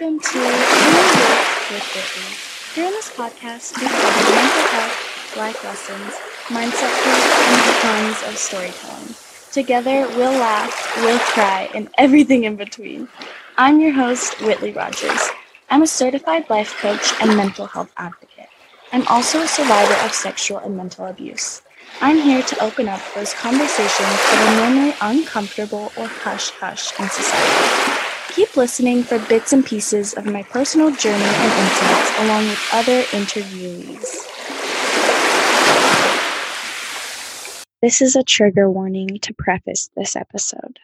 Welcome to with Whitley. During this podcast, we cover mental health, life lessons, mindset tools, and the forms of storytelling. Together, we'll laugh, we'll cry, and everything in between. I'm your host, Whitley Rogers. I'm a certified life coach and mental health advocate. I'm also a survivor of sexual and mental abuse. I'm here to open up those conversations that are normally uncomfortable or hush-hush in society. Keep listening for bits and pieces of my personal journey and insights along with other interviewees. This is a trigger warning to preface this episode.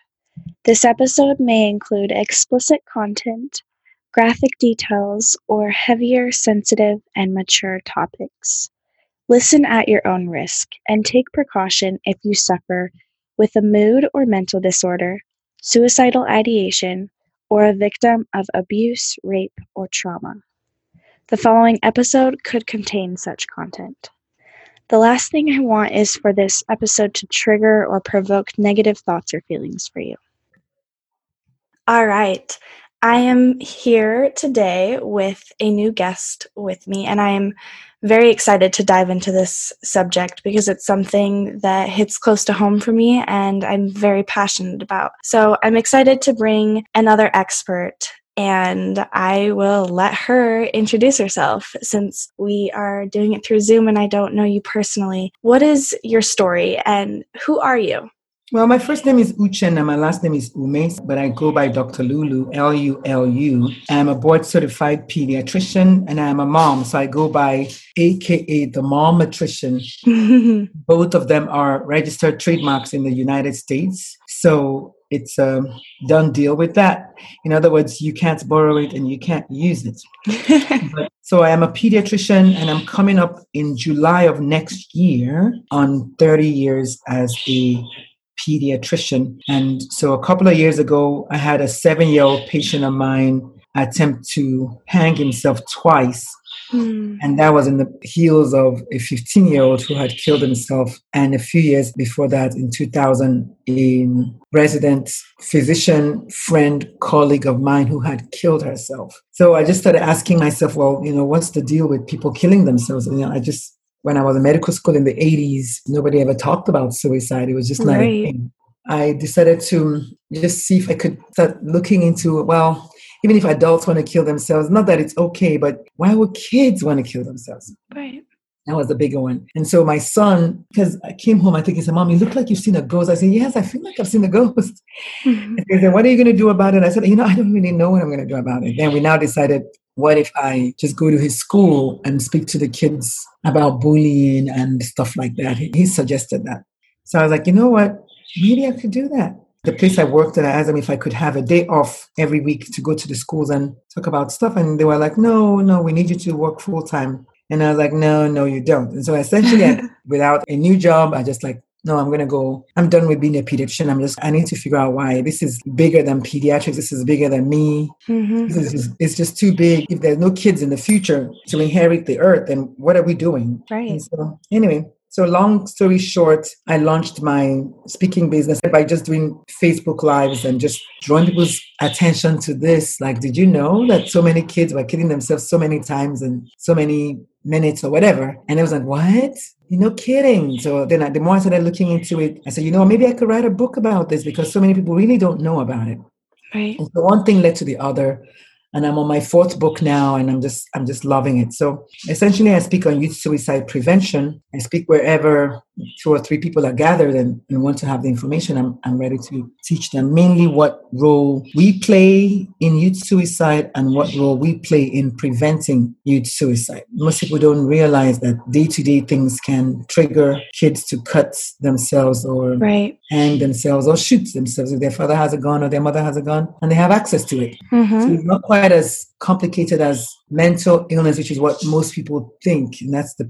This episode may include explicit content, graphic details, or heavier, sensitive, and mature topics. Listen at your own risk and take precaution if you suffer with a mood or mental disorder, suicidal ideation, or a victim of abuse, rape, or trauma. The following episode could contain such content. The last thing I want is for this episode to trigger or provoke negative thoughts or feelings for you. All right. I am here today with a new guest with me, and I am very excited to dive into this subject because it's something that hits close to home for me and I'm very passionate about. So I'm excited to bring another expert, and I will let her introduce herself since we are doing it through Zoom and I don't know you personally. What is your story and who are you? Well, my first name is Uchen and my last name is Umes, but I go by Dr. Lulu, L-U-L-U. I'm a board-certified pediatrician, and I'm a mom, so I go by AKA the mom-matrician. Both of them are registered trademarks in the United States, so it's a done deal with that. In other words, you can't borrow it and you can't use it. So I am a pediatrician, and I'm coming up in July of next year on 30 years as a pediatrician. And so a couple of years ago, I had a 7-year-old patient of mine attempt to hang himself twice. And that was in the heels of a 15-year-old who had killed himself. And a few years before that, in 2000, a resident physician, friend, colleague of mine who had killed herself. So I just started asking myself, well, you know, what's the deal with people killing themselves? And, you know, when I was in medical school in the 80s, nobody ever talked about suicide. It was just not a thing. I decided to just see if I could start looking into, well, even if adults want to kill themselves, not that it's okay, but why would kids want to kill themselves? Right. That was the bigger one. And so my son, because I came home, I think he said, Mom, you look like you've seen a ghost. I said, yes, I feel like I've seen a ghost. Mm-hmm. And he said, what are you going to do about it? I said, you know, I don't really know what I'm going to do about it. Then we now decided, what if I just go to his school and speak to the kids about bullying and stuff like that? He suggested that. So I was like, you know what? Maybe I could do that. The place I worked at, I asked them if I could have a day off every week to go to the schools and talk about stuff. And they were like, no, we need you to work full time. And I was like, no, you don't. And so essentially, without a new job, I just like, no, I'm going to go. I'm done with being a pediatrician. I need to figure out why. This is bigger than pediatrics. This is bigger than me. Mm-hmm. It's just too big. If there's no kids in the future to inherit the earth, then what are we doing? Right. And so anyway. So long story short, I launched my speaking business by just doing Facebook Lives and just drawing people's attention to this. Like, did you know that so many kids were killing themselves so many times and so many minutes or whatever? And I was like, what? You're no kidding. So then the more I started looking into it, I said, you know, maybe I could write a book about this because so many people really don't know about it. Right. And so one thing led to the other. And I'm on my 4th book now, and I'm just loving it. So essentially, I speak on youth suicide prevention. I speak wherever 2 or 3 people are gathered and want to have the information. I'm ready to teach them mainly what role we play in youth suicide and what role we play in preventing youth suicide. Most people don't realize that day-to-day things can trigger kids to cut themselves or hang themselves or shoot themselves if their father has a gun or their mother has a gun, and they have access to it. Mm-hmm. So it's not quite as complicated as mental illness, which is what most people think, and that's the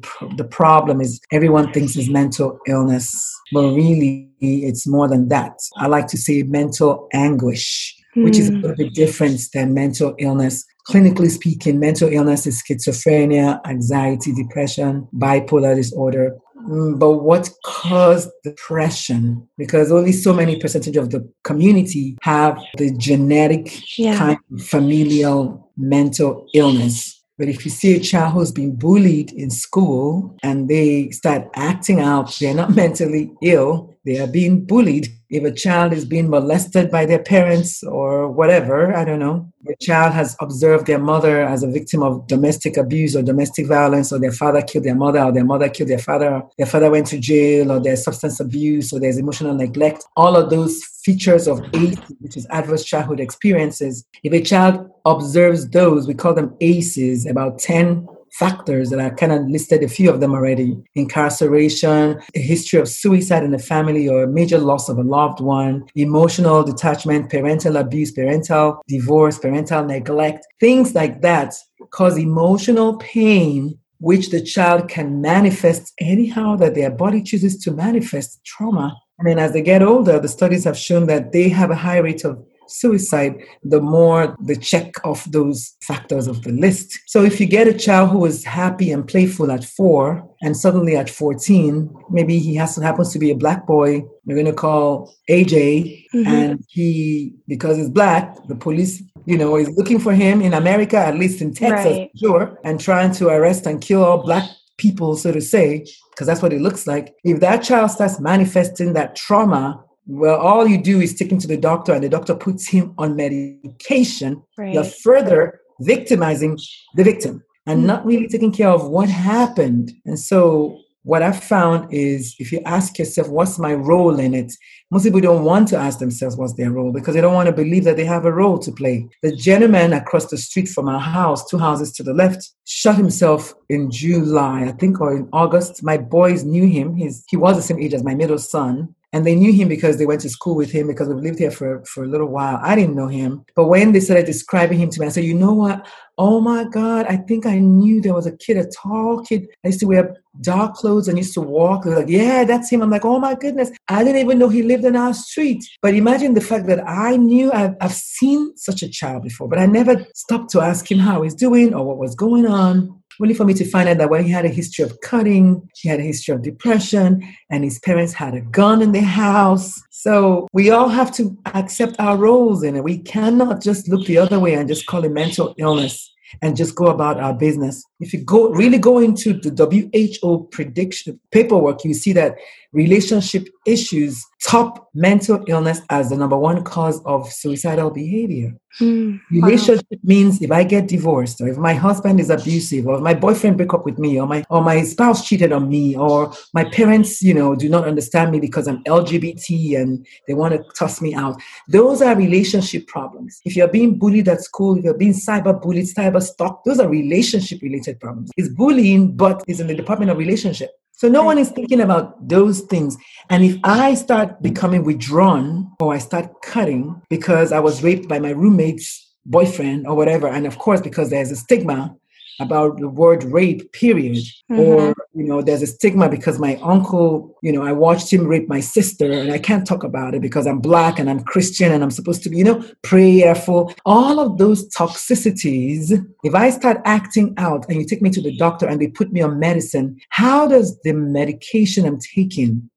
problem. Is everyone thinks it's mental illness, but really it's more than that. I like to say mental anguish, which is a little bit different than mental illness. Clinically speaking, mental illness is schizophrenia, anxiety, depression, bipolar disorder, But what caused depression? Because only so many percentage of the community have the genetic kind of familial mental illness. But if you see a child who's been bullied in school and they start acting out, they're not mentally ill, they are being bullied. If a child is being molested by their parents or whatever, I don't know, the child has observed their mother as a victim of domestic abuse or domestic violence, or their father killed their mother, or their mother killed their father went to jail, or there's substance abuse, or there's emotional neglect. All of those features of ACE, which is adverse childhood experiences, if a child observes those, we call them ACEs, about 10 factors that I kind of listed a few of them already. Incarceration, a history of suicide in the family or a major loss of a loved one, emotional detachment, parental abuse, parental divorce, parental neglect, things like that cause emotional pain, which the child can manifest anyhow that their body chooses to manifest trauma. And then as they get older, the studies have shown that they have a high rate of suicide, the more the check off those factors of the list. So if you get a child who is happy and playful at 4 and suddenly at 14, maybe he happens to be a black boy, we're going to call AJ, and he, because he's black, the police, you know, is looking for him in America, at least in Texas, sure, and trying to arrest and kill all black people, so to say, because that's what it looks like. If that child starts manifesting that trauma, well, all you do is take him to the doctor and the doctor puts him on medication. You're further victimizing the victim and not really taking care of what happened. And so what I found is if you ask yourself, what's my role in it? Most people don't want to ask themselves what's their role because they don't want to believe that they have a role to play. The gentleman across the street from our house, 2 houses to the left, shot himself in July, I think, or in August. My boys knew him. He was the same age as my middle son. And they knew him because they went to school with him because we've lived here for a little while. I didn't know him. But when they started describing him to me, I said, you know what? Oh, my God, I think I knew there was a kid, a tall kid. I used to wear dark clothes and used to walk. They were like, yeah, that's him. I'm like, oh, my goodness. I didn't even know he lived on our street. But imagine the fact that I knew I've seen such a child before, but I never stopped to ask him how he's doing or what was going on. Only for me to find out that he had a history of cutting, he had a history of depression, and his parents had a gun in their house. So we all have to accept our roles in it. We cannot just look the other way and just call it mental illness and just go about our business. If you really go into the WHO prediction paperwork, you see that relationship issues top mental illness as the number one cause of suicidal behavior. Relationship means if I get divorced, or if my husband is abusive, or if my boyfriend break up with me, or my spouse cheated on me, or my parents, you know, do not understand me because I'm LGBT and they want to toss me out. Those are relationship problems. If you're being bullied at school, if you're being cyberbullied, cyberstalked, those are relationship-related problems. It's bullying, but it's in the department of relationship. So no one is thinking about those things. And if I start becoming withdrawn or I start cutting because I was raped by my roommate's boyfriend or whatever, and of course, because there's a stigma about the word rape, period, or, you know, there's a stigma because my uncle, you know, I watched him rape my sister and I can't talk about it because I'm black and I'm Christian and I'm supposed to be, you know, prayerful. All of those toxicities, if I start acting out and you take me to the doctor and they put me on medicine, how does the medication I'm taking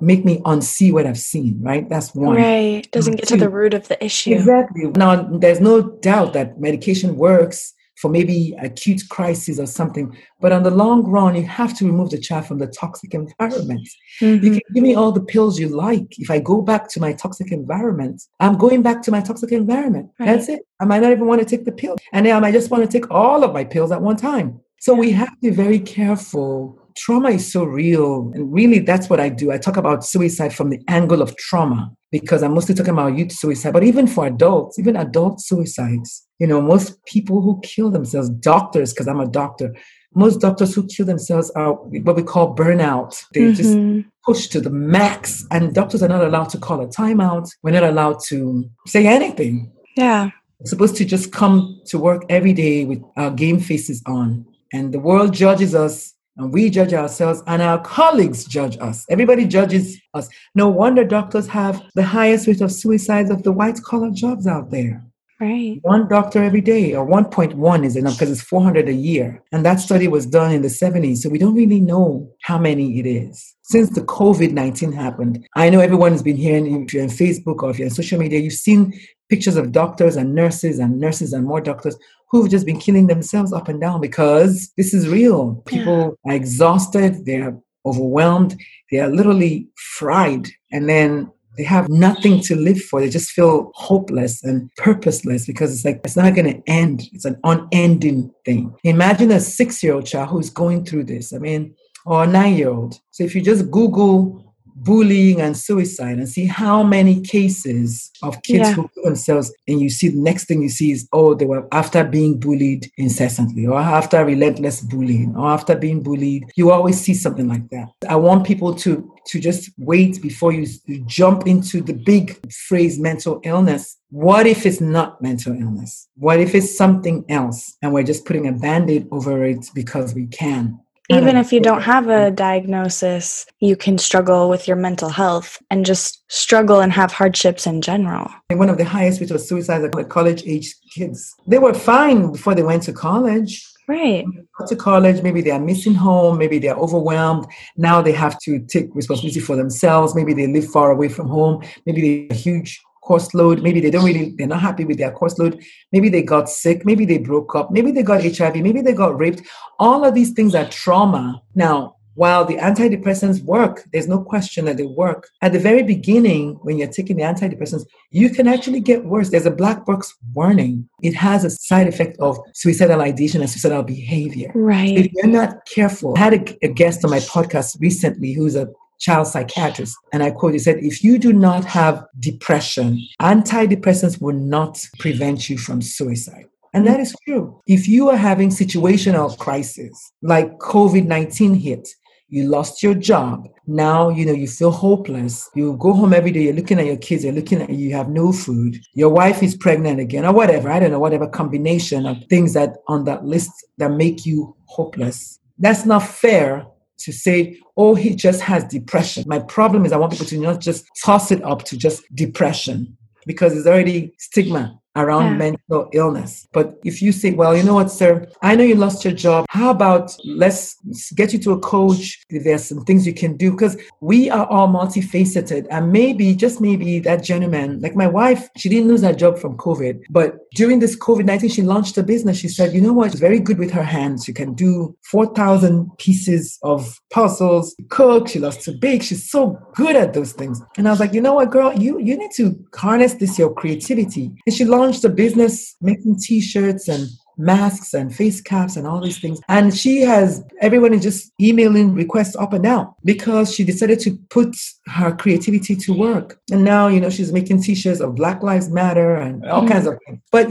make me unsee what I've seen, right? That's one. Right. Doesn't get to the root of the issue. Exactly. Now, there's no doubt that medication works for maybe acute crisis or something. But on the long run, you have to remove the child from the toxic environment. You can give me all the pills you like. If I go back to my toxic environment, I'm going back to my toxic environment. That's it. I might not even want to take the pill. And then I might just want to take all of my pills at one time. So we have to be very careful. Trauma is so real. And really, that's what I do. I talk about suicide from the angle of trauma because I'm mostly talking about youth suicide, but even for adults, even adult suicides. You know, most people who kill themselves, doctors, because I'm a doctor, most doctors who kill themselves are what we call burnout. They just push to the max, and doctors are not allowed to call a timeout. We're not allowed to say anything. Yeah. We're supposed to just come to work every day with our game faces on. And the world judges us, and we judge ourselves, and our colleagues judge us. Everybody judges us. No wonder doctors have the highest rate of suicides of the white-collar jobs out there. Right. One doctor every day, or 1.1 is enough because it's 400 a year. And that study was done in the 70s. So we don't really know how many it is. Since the COVID-19 happened, I know everyone has been hearing, if you're on Facebook or if you're on social media, you've seen pictures of doctors and nurses and nurses and more doctors who've just been killing themselves up and down because this is real. People are exhausted. They're overwhelmed. They are literally fried. And then they have nothing to live for. They just feel hopeless and purposeless because it's like, it's not going to end. It's an unending thing. Imagine a 6-year-old child who's going through this. I mean, or a 9-year-old. So if you just Google bullying and suicide and see how many cases of kids who kill themselves, and you see the next thing you see is, oh, they were after being bullied incessantly, or after relentless bullying, or after being bullied. You always see something like that. I want people to just wait before you jump into the big phrase mental illness. What if it's not mental illness? What if it's something else and we're just putting a Band-Aid over it because we can? Even if you don't have a diagnosis, you can struggle with your mental health and just struggle and have hardships in general. And one of the highest rates of suicide are college-age kids. They were fine before they went to college. Right. To college, maybe they are missing home, maybe they are overwhelmed. Now they have to take responsibility for themselves. Maybe they live far away from home. Maybe they have a huge course load. Maybe they're not happy with their course load. Maybe they got sick. Maybe they broke up. Maybe they got HIV. Maybe they got raped. All of these things are trauma. Now, while the antidepressants work, there's no question that they work. At the very beginning, when you're taking the antidepressants, you can actually get worse. There's a black box warning. It has a side effect of suicidal ideation and suicidal behavior. Right. If you're not careful, I had a guest on my podcast recently who's a child psychiatrist, and I quote, he said, if you do not have depression, antidepressants will not prevent you from suicide. And that is true. If you are having situational crisis, like COVID-19 hit, you lost your job. Now, you feel hopeless. You go home every day. You're looking at your kids. You're looking at you have no food. Your wife is pregnant again or whatever. I don't know, whatever combination of things that on that list that make you hopeless. That's not fair to say, oh, he just has depression. My problem is I want people to not just toss it up to just depression because there's already stigma around mental illness. But if you say, well, you know what, sir, I know you lost your job. How about let's get you to a coach. There's some things you can do because we are all multifaceted. And maybe, just maybe, that gentleman, like my wife, she didn't lose her job from COVID. But during this COVID-19, she launched a business. She said, you know what, she's very good with her hands. She can do 4,000 pieces of puzzles. She cook, she loves to bake. She's so good at those things. And I was like, you know what, girl, you need to harness this, your creativity. And she launched a business making t-shirts and masks and face caps and all these things. And she has everyone is just emailing requests up and down because she decided to put her creativity to work. And now, she's making t-shirts of Black Lives Matter and all kinds of things. But,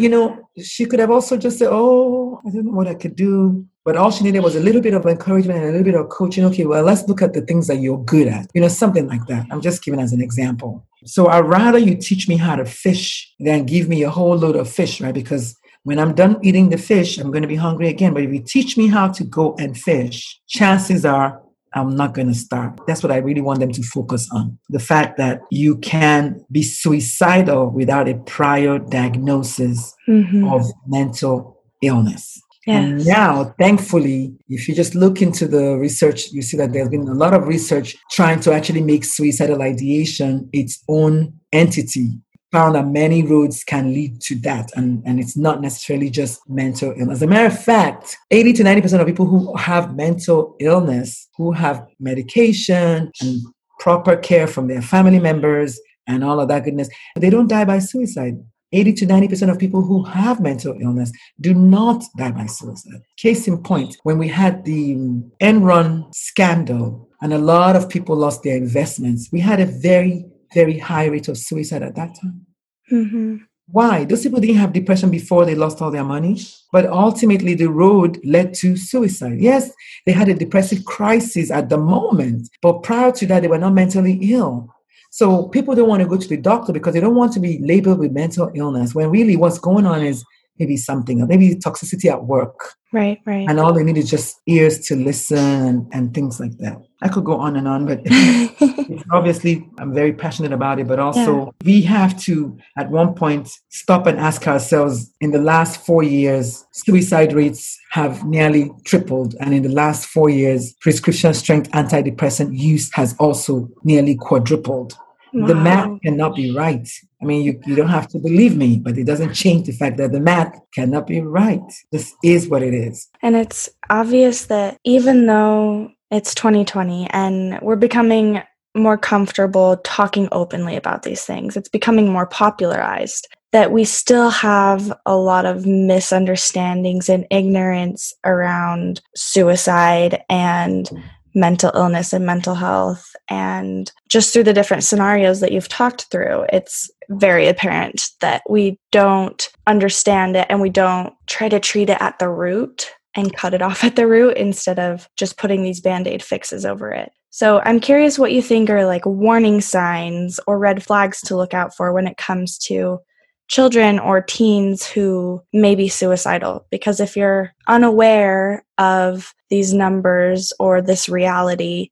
she could have also just said, oh, I don't know what I could do. But all she needed was a little bit of encouragement and a little bit of coaching. Okay, well, let's look at the things that you're good at. Something like that. I'm just giving as an example. So I'd rather you teach me how to fish than give me a whole load of fish, right? Because when I'm done eating the fish, I'm going to be hungry again. But if you teach me how to go and fish, chances are I'm not going to starve. That's what I really want them to focus on. The fact that you can be suicidal without a prior diagnosis of mental illness. Yes. And now, thankfully, if you just look into the research, you see that there's been a lot of research trying to actually make suicidal ideation its own entity. Found that many roads can lead to that, and it's not necessarily just mental illness. As a matter of fact, 80 to 90% of people who have mental illness, who have medication and proper care from their family members and all of that goodness, they don't die by suicide. 80 to 90% of people who have mental illness do not die by suicide. Case in point, when we had the Enron scandal and a lot of people lost their investments, we had a very, very high rate of suicide at that time. Mm-hmm. Why? Those people didn't have depression before they lost all their money, but ultimately the road led to suicide. Yes, they had a depressive crisis at the moment, but prior to that, they were not mentally ill. So people don't want to go to the doctor because they don't want to be labeled with mental illness when really what's going on is maybe something, or maybe toxicity at work, Right. And all they need is just ears to listen and things like that. I could go on and on, but it's obviously I'm very passionate about it. But also we have to, at one point, stop and ask ourselves, in the last 4 years, suicide rates have nearly tripled. And in the last 4 years, prescription strength antidepressant use has also nearly quadrupled. Wow. The math cannot be right. I mean, you don't have to believe me, but it doesn't change the fact that the math cannot be right. This is what it is. And it's obvious that even though it's 2020 and we're becoming more comfortable talking openly about these things, it's becoming more popularized, that we still have a lot of misunderstandings and ignorance around suicide and mental illness and mental health. And just through the different scenarios that you've talked through, it's very apparent that we don't understand it and we don't try to treat it at the root and cut it off at the root instead of just putting these Band-Aid fixes over it. So I'm curious what you think are like warning signs or red flags to look out for when it comes to children or teens who may be suicidal. Because if you're unaware of these numbers or this reality,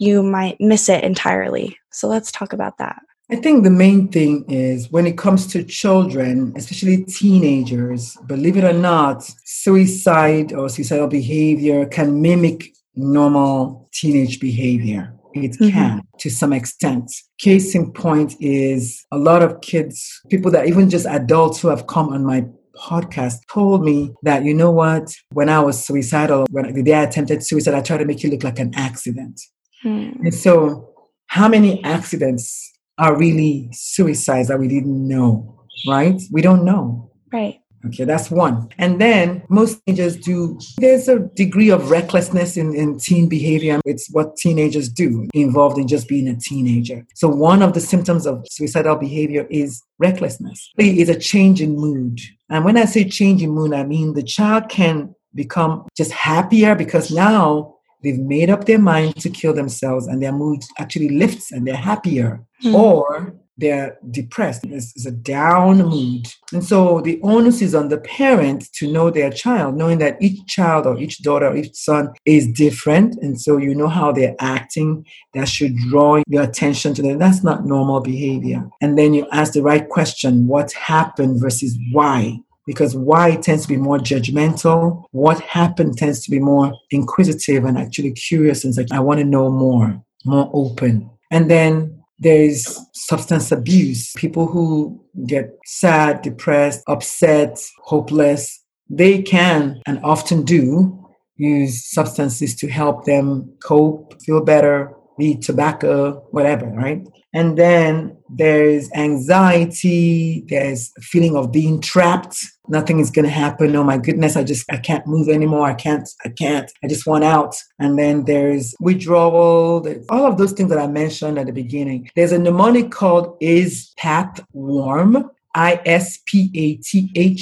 you might miss it entirely. So let's talk about that. I think the main thing is when it comes to children, especially teenagers, believe it or not, suicide or suicidal behavior can mimic normal teenage behavior. It can, to some extent. Case in point is a lot of kids, people that even just adults who have come on my podcast told me that, you know what, when I was suicidal, when the day I attempted suicide, I tried to make it look like an accident. And so how many accidents are really suicides that we didn't know, right? We don't know. Right. Okay, that's one. And then most teenagers do, there's a degree of recklessness in teen behavior. It's what teenagers do, involved in just being a teenager. So one of the symptoms of suicidal behavior is recklessness. It is a change in mood. And when I say change in mood, I mean the child can become just happier because now they've made up their mind to kill themselves and their mood actually lifts and they're happier. Or they're depressed. It's a down mood. And so the onus is on the parent to know their child, knowing that each child or each daughter or each son is different. And so you know how they're acting. That should draw your attention to them. That's not normal behavior. And then you ask the right question, what happened versus why? Because why tends to be more judgmental. What happened tends to be more inquisitive and actually curious. And it's like, I want to know more open. And then there's substance abuse. People who get sad, depressed, upset, hopeless, they can and often do use substances to help them cope, feel better, eat tobacco, whatever, right? And then there's anxiety, there's a feeling of being trapped. Nothing is going to happen. Oh my goodness, I can't move anymore. I can't. I just want out. And then there's withdrawal. There's all of those things that I mentioned at the beginning. There's a mnemonic called ISPATHWARM, ISPATHWARM.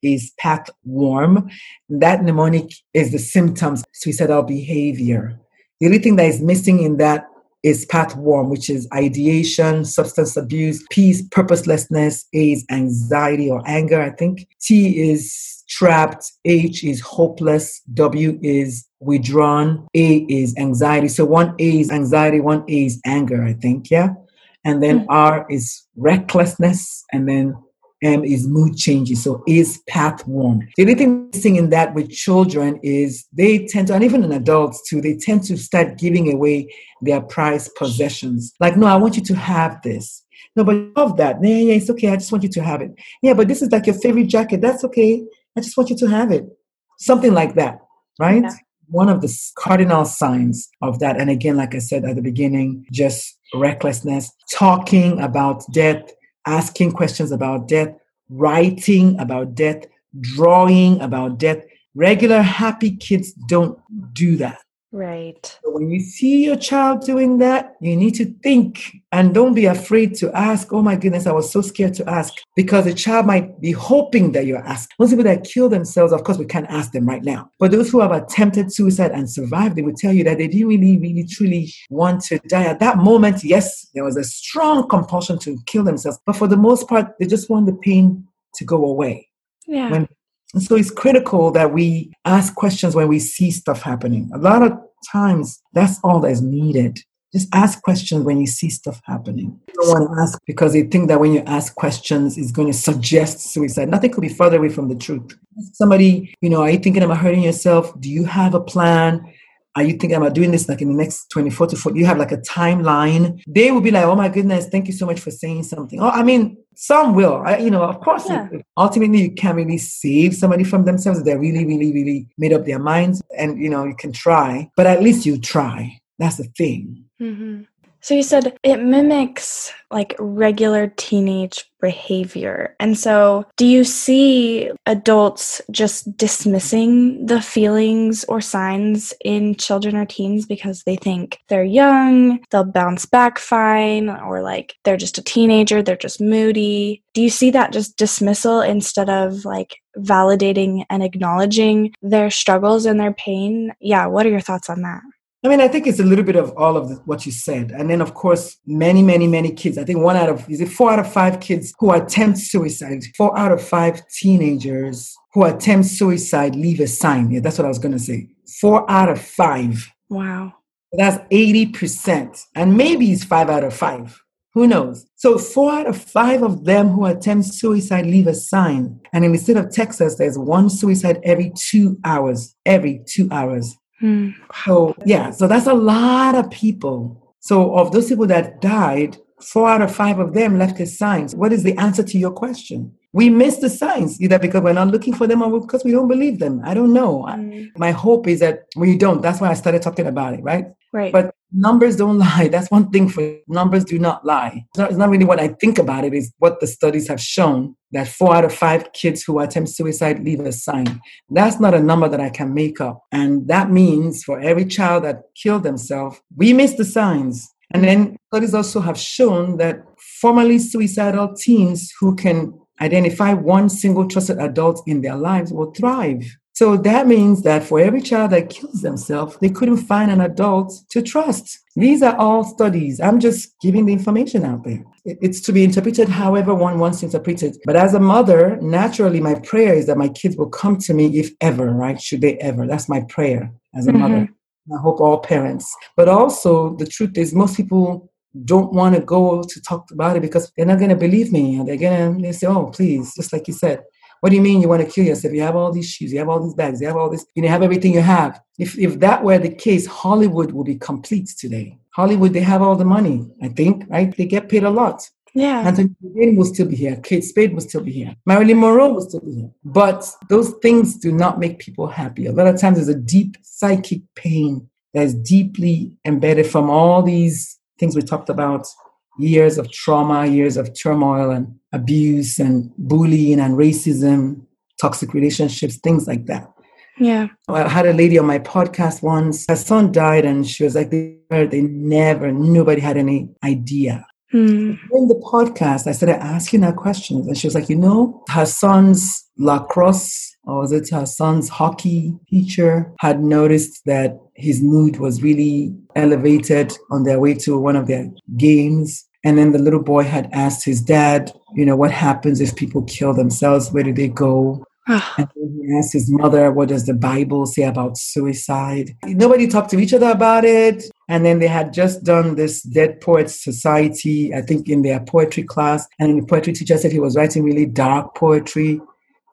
Is ISPATHWARM. That mnemonic is the symptoms, suicidal behavior. The only thing that is missing in that is ISPATHWARM, which is ideation, substance abuse, P is purposelessness, A is anxiety or anger, I think. T is trapped, H is hopeless, W is withdrawn, A is anxiety. So one A is anxiety, one A is anger, I think, yeah? And then R is recklessness, and then M is mood changes, so ISPATHWARM. The only thing missing in that with children is they tend to, and even in adults too, they tend to start giving away their prized possessions. Like, no, I want you to have this. No, but you love that. Yeah, it's okay. I just want you to have it. Yeah, but this is like your favorite jacket. That's okay. I just want you to have it. Something like that, right? Yeah. One of the cardinal signs of that, and again, like I said at the beginning, just recklessness, talking about death, asking questions about death, writing about death, drawing about death. Regular happy kids don't do that. Right. So when you see your child doing that, you need to think and don't be afraid to ask. Oh my goodness, I was so scared to ask, because the child might be hoping that you're asked. Most people that kill themselves, of course, we can't ask them right now. But those who have attempted suicide and survived, they will tell you that they didn't really, truly want to die. At that moment, yes, there was a strong compulsion to kill themselves. But for the most part, they just want the pain to go away. Yeah. When And so it's critical that we ask questions when we see stuff happening. A lot of times, that's all that is needed. Just ask questions when you see stuff happening. You don't want to ask because they think that when you ask questions, it's going to suggest suicide. Nothing could be further away from the truth. Somebody, are you thinking about hurting yourself? Do you have a plan? Are you thinking about doing this like in the next 24 to 40? You have like a timeline. They will be like, oh my goodness, thank you so much for saying something. Oh, I mean, some will, of course. Yeah. Ultimately, you can't really save somebody from themselves if they're really, really, really made up their minds. And, you can try, but at least you try. That's the thing. Mm-hmm. So you said it mimics like regular teenage behavior. And so do you see adults just dismissing the feelings or signs in children or teens because they think they're young, they'll bounce back fine, or like they're just a teenager, they're just moody? Do you see that just dismissal instead of like validating and acknowledging their struggles and their pain? Yeah. What are your thoughts on that? I mean, I think it's a little bit of all of what you said. And then, of course, many, many, many kids. I think 4 out of 5 kids who attempt suicide, 4 out of 5 teenagers who attempt suicide leave a sign. Yeah, that's what I was going to say. 4 out of 5. Wow. That's 80%. And maybe it's 5 out of 5. Who knows? So 4 out of 5 of them who attempt suicide leave a sign. And in the state of Texas, there's one suicide every 2 hours. Every 2 hours. Hmm. So that's a lot of people. So of those people that died, 4 out of 5 of them left as signs. What is the answer to your question? We miss the signs, either because we're not looking for them or because we don't believe them. I don't know. My hope is that we don't. That's why I started talking about it, right? Right. But numbers don't lie. That's one thing for you. Numbers do not lie. It's not really what I think about it. It's what the studies have shown, that 4 out of 5 kids who attempt suicide leave a sign. That's not a number that I can make up. And that means for every child that killed themselves, we miss the signs. And then studies also have shown that formerly suicidal teens who can identify one single trusted adult in their lives will thrive. So that means that for every child that kills themselves, they couldn't find an adult to trust. These are all studies. I'm just giving the information out there. It's to be interpreted however one wants to interpret it. But as a mother, naturally, my prayer is that my kids will come to me if ever, right? Should they ever. That's my prayer as a mother. I hope all parents. But also, the truth is, most people don't want to go to talk about it because they're not going to believe me. They're going to say, oh, please, just like you said. What do you mean you want to kill yourself? You have all these shoes, you have all these bags, you have all this, you have everything you have. If that were the case, Hollywood would be complete today. Hollywood, they have all the money, I think, right? They get paid a lot. Yeah. Anthony Bourdain will still be here. Kate Spade will still be here. Marilyn Monroe will still be here. But those things do not make people happy. A lot of times there's a deep psychic pain that is deeply embedded from all these things we talked about. Years of trauma, years of turmoil and abuse and bullying and racism, toxic relationships, things like that. Yeah. I had a lady on my podcast once, her son died, and she was like, nobody had any idea. Mm. In the podcast, I started asking her questions, and she was like, her son's lacrosse, or was it her son's hockey teacher, had noticed that his mood was really elevated on their way to one of their games. And then the little boy had asked his dad, what happens if people kill themselves? Where do they go? And then he asked his mother, what does the Bible say about suicide? Nobody talked to each other about it. And then they had just done this Dead Poets Society, I think, in their poetry class. And the poetry teacher said he was writing really dark poetry.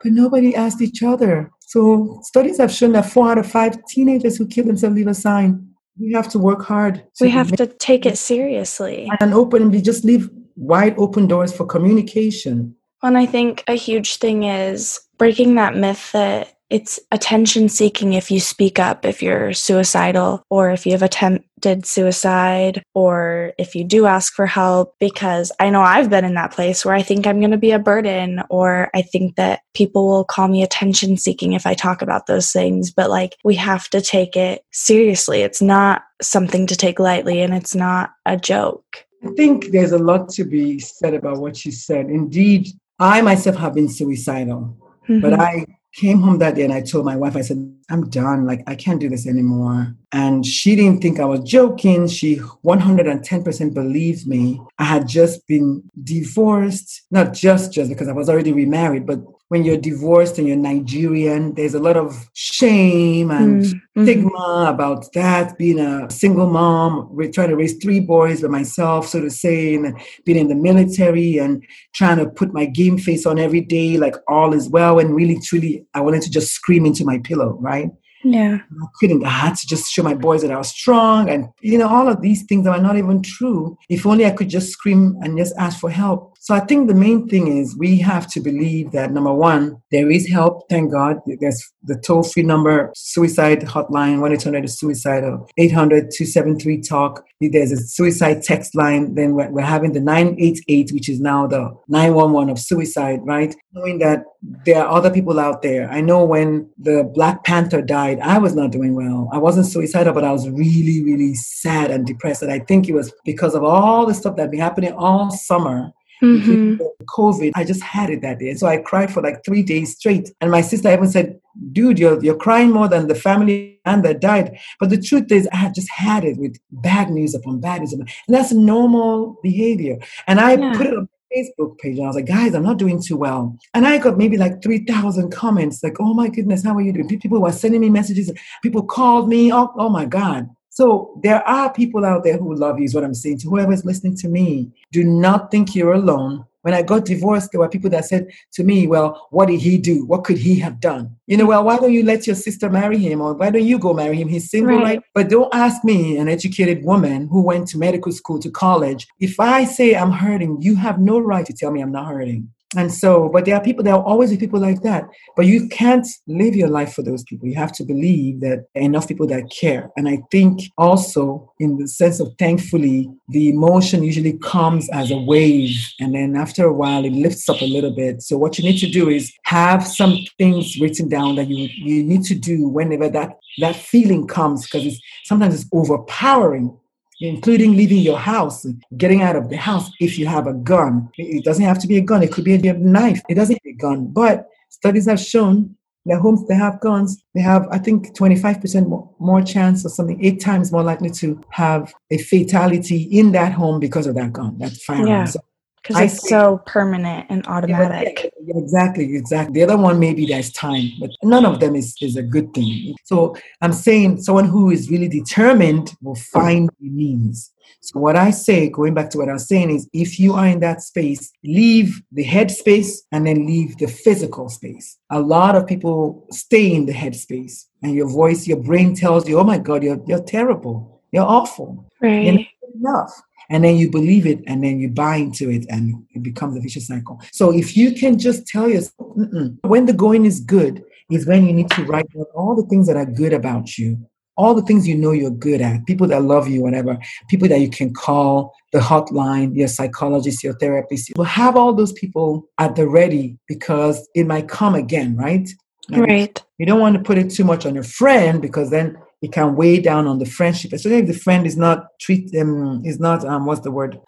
But nobody asked each other. So studies have shown that 4 out of 5 teenagers who kill themselves leave a sign. We have to work hard. We have to take it seriously. We just leave wide open doors for communication. And I think a huge thing is breaking that myth that it's attention-seeking if you speak up, if you're suicidal, or if you have attempted suicide, or if you do ask for help, because I know I've been in that place where I think I'm going to be a burden, or I think that people will call me attention-seeking if I talk about those things. But we have to take it seriously. It's not something to take lightly, and it's not a joke. I think there's a lot to be said about what you said. Indeed, I myself have been suicidal, but I came home that day and I told my wife, I said, I'm done. I can't do this anymore. And she didn't think I was joking. She 110% believed me. I had just been divorced, not just because I was already remarried, but when you're divorced and you're Nigerian, there's a lot of shame and stigma about that, being a single mom. We're trying to raise three boys by myself, so to say, and being in the military and trying to put my game face on every day, like all is well, and really, truly, I wanted to just scream into my pillow, right? Yeah. I couldn't. I had to just show my boys that I was strong and, you know, all of these things that are not even true. If only I could just scream and just ask for help. So I think the main thing is we have to believe that, number one, there is help. Thank God. There's the toll-free number, suicide hotline, 1-800-SUICIDE or 800-273-TALK. There's a suicide text line. Then we're having the 988, which is now the 911 of suicide, right? Knowing that there are other people out there. I know when the Black Panther died, I was not doing well. I wasn't suicidal, but I was really, really sad and depressed. And I think it was because of all the stuff that had been happening all summer. Mm-hmm. COVID, I just had it that day. And so I cried for like 3 days straight. And my sister even said, dude, you're crying more than the family and that died. But the truth is, I had just had it with bad news upon bad news. And that's normal behavior. And I put it on Facebook page, and I was like, guys, I'm not doing too well. And I got maybe like 3,000 comments, like, oh my goodness, how are you doing? People were sending me messages, people called me, oh my God. So there are people out there who love you, is what I'm saying to whoever's listening to me. Do not think you're alone. When I got divorced, there were people that said to me, well, what did he do? What could he have done? You know, well, why don't you let your sister marry him? Or why don't you go marry him? He's single, right? But don't ask me, an educated woman who went to medical school, to college. If I say I'm hurting, you have no right to tell me I'm not hurting. And so, but there are people, there will always be people like that. But you can't live your life for those people. You have to believe that there are enough people that care. And I think also in the sense of thankfully, the emotion usually comes as a wave. And then after a while, it lifts up a little bit. So what you need to do is have some things written down that you need to do whenever that feeling comes, because sometimes it's overpowering, including leaving your house, getting out of the house if you have a gun. It doesn't have to be a gun. It could be a knife. It doesn't be a gun. But studies have shown that homes that have guns, they have, I think, 25% more chance or something, 8 times more likely to have a fatality in that home because of that gun, that firearm. Yeah. Because it's so permanent and automatic. Yeah, exactly. The other one, maybe there's time, but none of them is a good thing. So I'm saying someone who is really determined will find the means. So what I say, going back to what I was saying, is if you are in that space, leave the head space and then leave the physical space. A lot of people stay in the head space, and your voice, your brain tells you, oh my God, you're terrible. You're awful. Right. You're not good enough. And then you believe it, and then you buy into it, and it becomes a vicious cycle. So if you can just tell yourself, when the going is good is when you need to write down all the things that are good about you, all the things you know you're good at, people that love you, whatever, people that you can call, the hotline, your psychologist, your therapist. Well, have all those people at the ready, because it might come again, right? And right. You don't want to put it too much on your friend, because then it can weigh down on the friendship, especially if the friend is not a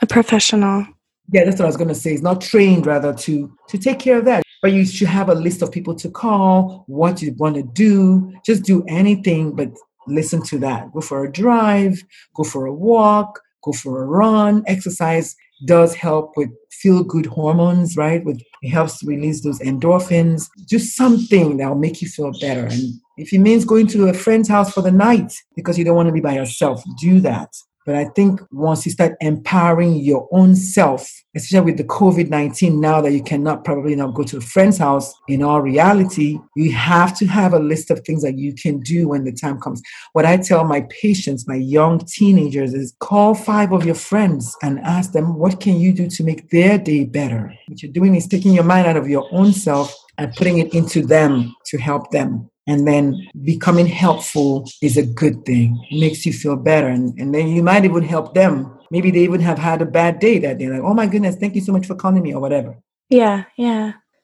professional. Yeah, that's what I was going to say. It's not trained rather to take care of that. But you should have a list of people to call, what you want to do. Just do anything, but listen to that. Go for a drive, go for a walk, go for a run. Exercise does help with feel-good hormones, right? It helps release those endorphins. Do something that will make you feel better. And if it means going to a friend's house for the night because you don't want to be by yourself, do that. But I think once you start empowering your own self, especially with the COVID-19 now that you cannot probably not go to a friend's house, in all reality, you have to have a list of things that you can do when the time comes. What I tell my patients, my young teenagers, is call 5 of your friends and ask them, what can you do to make their day better? What you're doing is taking your mind out of your own self and putting it into them to help them. And then becoming helpful is a good thing. It makes you feel better. And then you might even help them. Maybe they even have had a bad day that day. Like, oh my goodness, thank you so much for calling me or whatever. Yeah.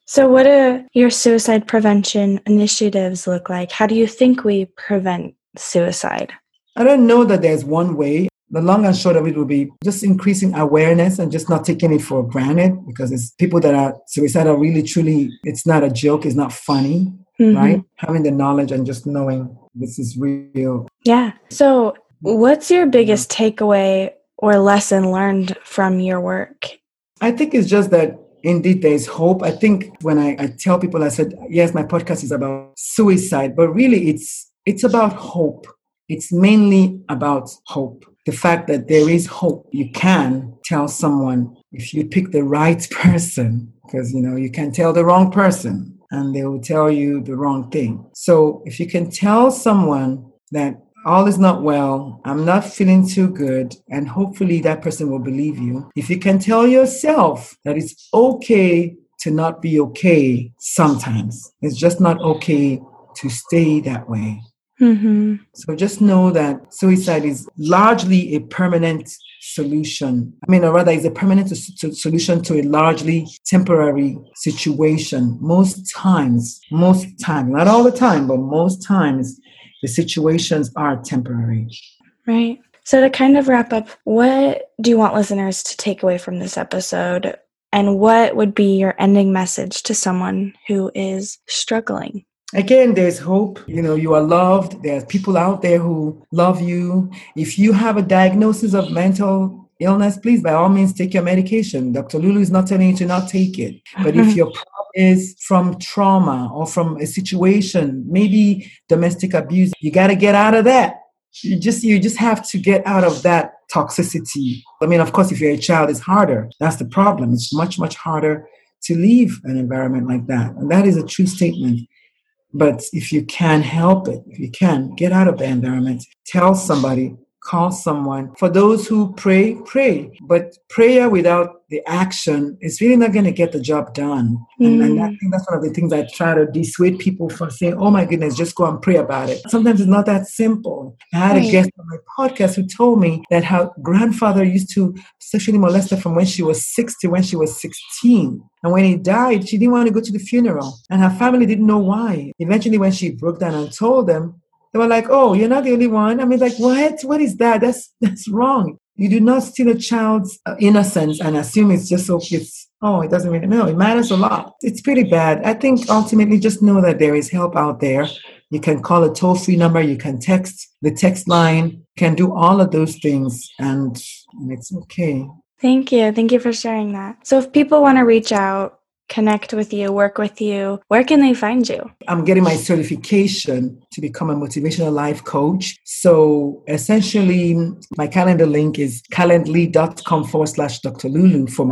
So what do your suicide prevention initiatives look like? How do you think we prevent suicide? I don't know that there's one way. The long and short of it will be just increasing awareness and just not taking it for granted, because it's people that are suicidal really, truly, it's not a joke. It's not funny. Mm-hmm. Right? Having the knowledge and just knowing this is real. Yeah. So what's your biggest takeaway or lesson learned from your work? I think it's just that Indeed, there is hope. I think when I tell people, I said, yes, my podcast is about suicide, but really it's about hope. It's mainly about hope. The fact that there is hope. You can tell someone if you pick the right person, because, you know, you can tell the wrong person and they will tell you the wrong thing. So if you can tell someone that all is not well, I'm not feeling too good, and hopefully that person will believe you. If you can tell yourself that it's okay to not be okay sometimes, it's just not okay to stay that way. Mm-hmm. So just know that suicide is largely a permanent solution. I mean, or rather, it's a permanent solution to a largely temporary situation. Most times, not all the time, but most times, the situations are temporary. Right. So to kind of wrap up, what do you want listeners to take away from this episode? And what would be your ending message to someone who is struggling? Again, there's hope. You know, you are loved. There are people out there who love you. If you have a diagnosis of mental illness, please, by all means, take your medication. Dr. Lulu is not telling you to not take it. But if your problem is from trauma or from a situation, maybe domestic abuse, you got to get out of that. You just have to get out of that toxicity. I mean, of course, if you're a child, it's harder. That's the problem. It's much, much harder to leave an environment like that. And that is a true statement. But if you can help it, if you can, get out of the environment, tell somebody, call someone. For those who pray, pray. But prayer without the action is really not going to get the job done. And I think that's one of the things I try to dissuade people from saying, oh my goodness, just go and pray about it. Sometimes it's not that simple. I had a guest on my podcast who told me that her grandfather used to sexually molest her from when she was 6 to when she was 16. And when he died, she didn't want to go to the funeral. And her family didn't know why. Eventually, when she broke down and told them, they were like, oh, you're not the only one. I mean, like, what? What is that? That's wrong. You do not steal a child's innocence and assume it's just okay. Oh, it doesn't really, no, it matters a lot. It's pretty bad. I think ultimately just know that there is help out there. You can call a toll-free number. You can text the text line. You can do all of those things, and it's okay. Thank you. Thank you for sharing that. So if people want to reach out, connect with you, work with you, where can they find you? I'm getting my certification to become a motivational life coach. So essentially, my calendar link is calendly.com/Dr. Lulu for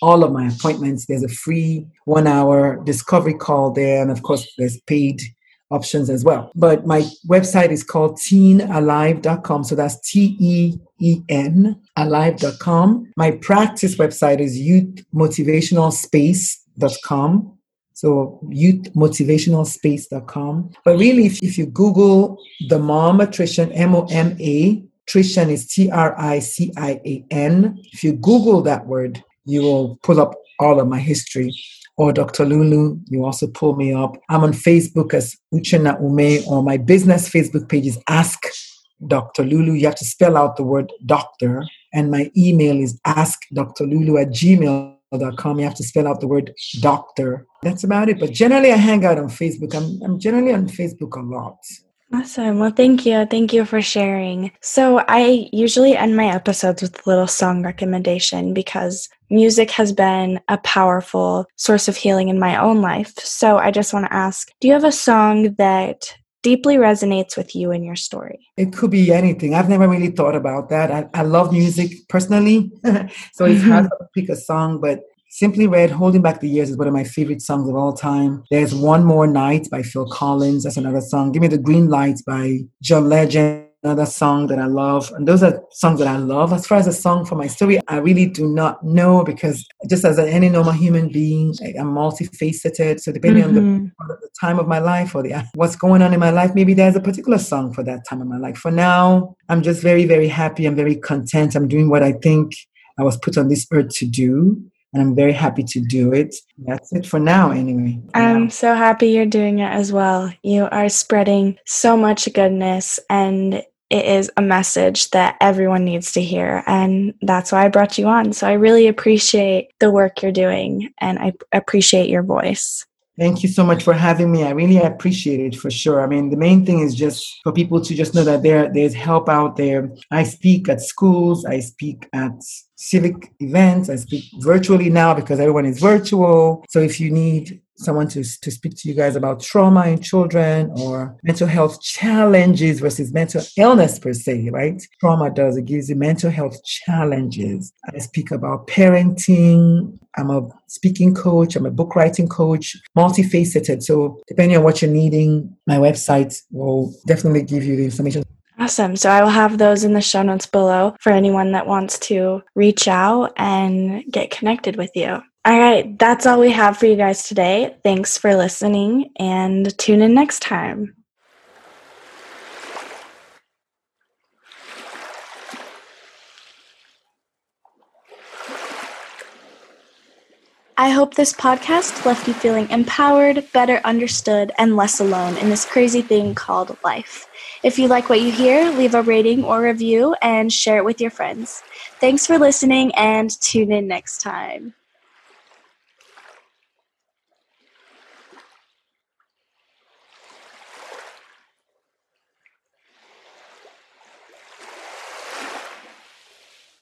all of my appointments. There's a free 1-hour discovery call there. And of course, there's paid options as well. But my website is called teenalive.com. So that's TEEN alive.com. My practice website is youthmotivationalspace.com. So youthmotivationalspace.com. But really, if you Google the mom-matrician, MOMA, Trician is TRICIAN. If you Google that word, you will pull up all of my history. Or Dr. Lulu, you also pull me up. I'm on Facebook as Uchen Umes, or my business Facebook page is Ask Dr. Lulu. You have to spell out the word doctor. And my email is askdrlulu@gmail.com. You have to spell out the word doctor. That's about it. But generally, I hang out on Facebook. I'm generally on Facebook a lot. Awesome. Well, thank you. Thank you for sharing. So I usually end my episodes with a little song recommendation because music has been a powerful source of healing in my own life. So I just want to ask, do you have a song that deeply resonates with you and your story? It could be anything. I've never really thought about that. I love music personally, so it's hard to pick a song, but Simply Red, Holding Back the Years, is one of my favorite songs of all time. There's One More Night by Phil Collins. That's another song. Give Me the Green Light by John Legend. Another song that I love. And those are songs that I love. As far as a song for my story, I really do not know because just as any normal human being, I'm multifaceted. So depending on the time of my life or what's going on in my life, maybe there's a particular song for that time of my life. For now, I'm just very, very happy. I'm very content. I'm doing what I think I was put on this earth to do. And I'm very happy to do it. That's it for now, anyway. I'm so happy you're doing it as well. You are spreading so much goodness, and it is a message that everyone needs to hear. And that's why I brought you on. So I really appreciate the work you're doing, and I appreciate your voice. Thank you so much for having me. I really appreciate it for sure. I mean, the main thing is just for people to just know that there's help out there. I speak at schools. I speak at civic events. I speak virtually now because everyone is virtual. So if you need someone to speak to you guys about trauma in children or mental health challenges versus mental illness per se, right? Trauma does, it gives you mental health challenges. I speak about parenting. I'm a speaking coach. I'm a book writing coach, multifaceted. So depending on what you're needing, my website will definitely give you the information. Awesome. So I will have those in the show notes below for anyone that wants to reach out and get connected with you. All right, that's all we have for you guys today. Thanks for listening and tune in next time. I hope this podcast left you feeling empowered, better understood, and less alone in this crazy thing called life. If you like what you hear, leave a rating or review and share it with your friends. Thanks for listening and tune in next time.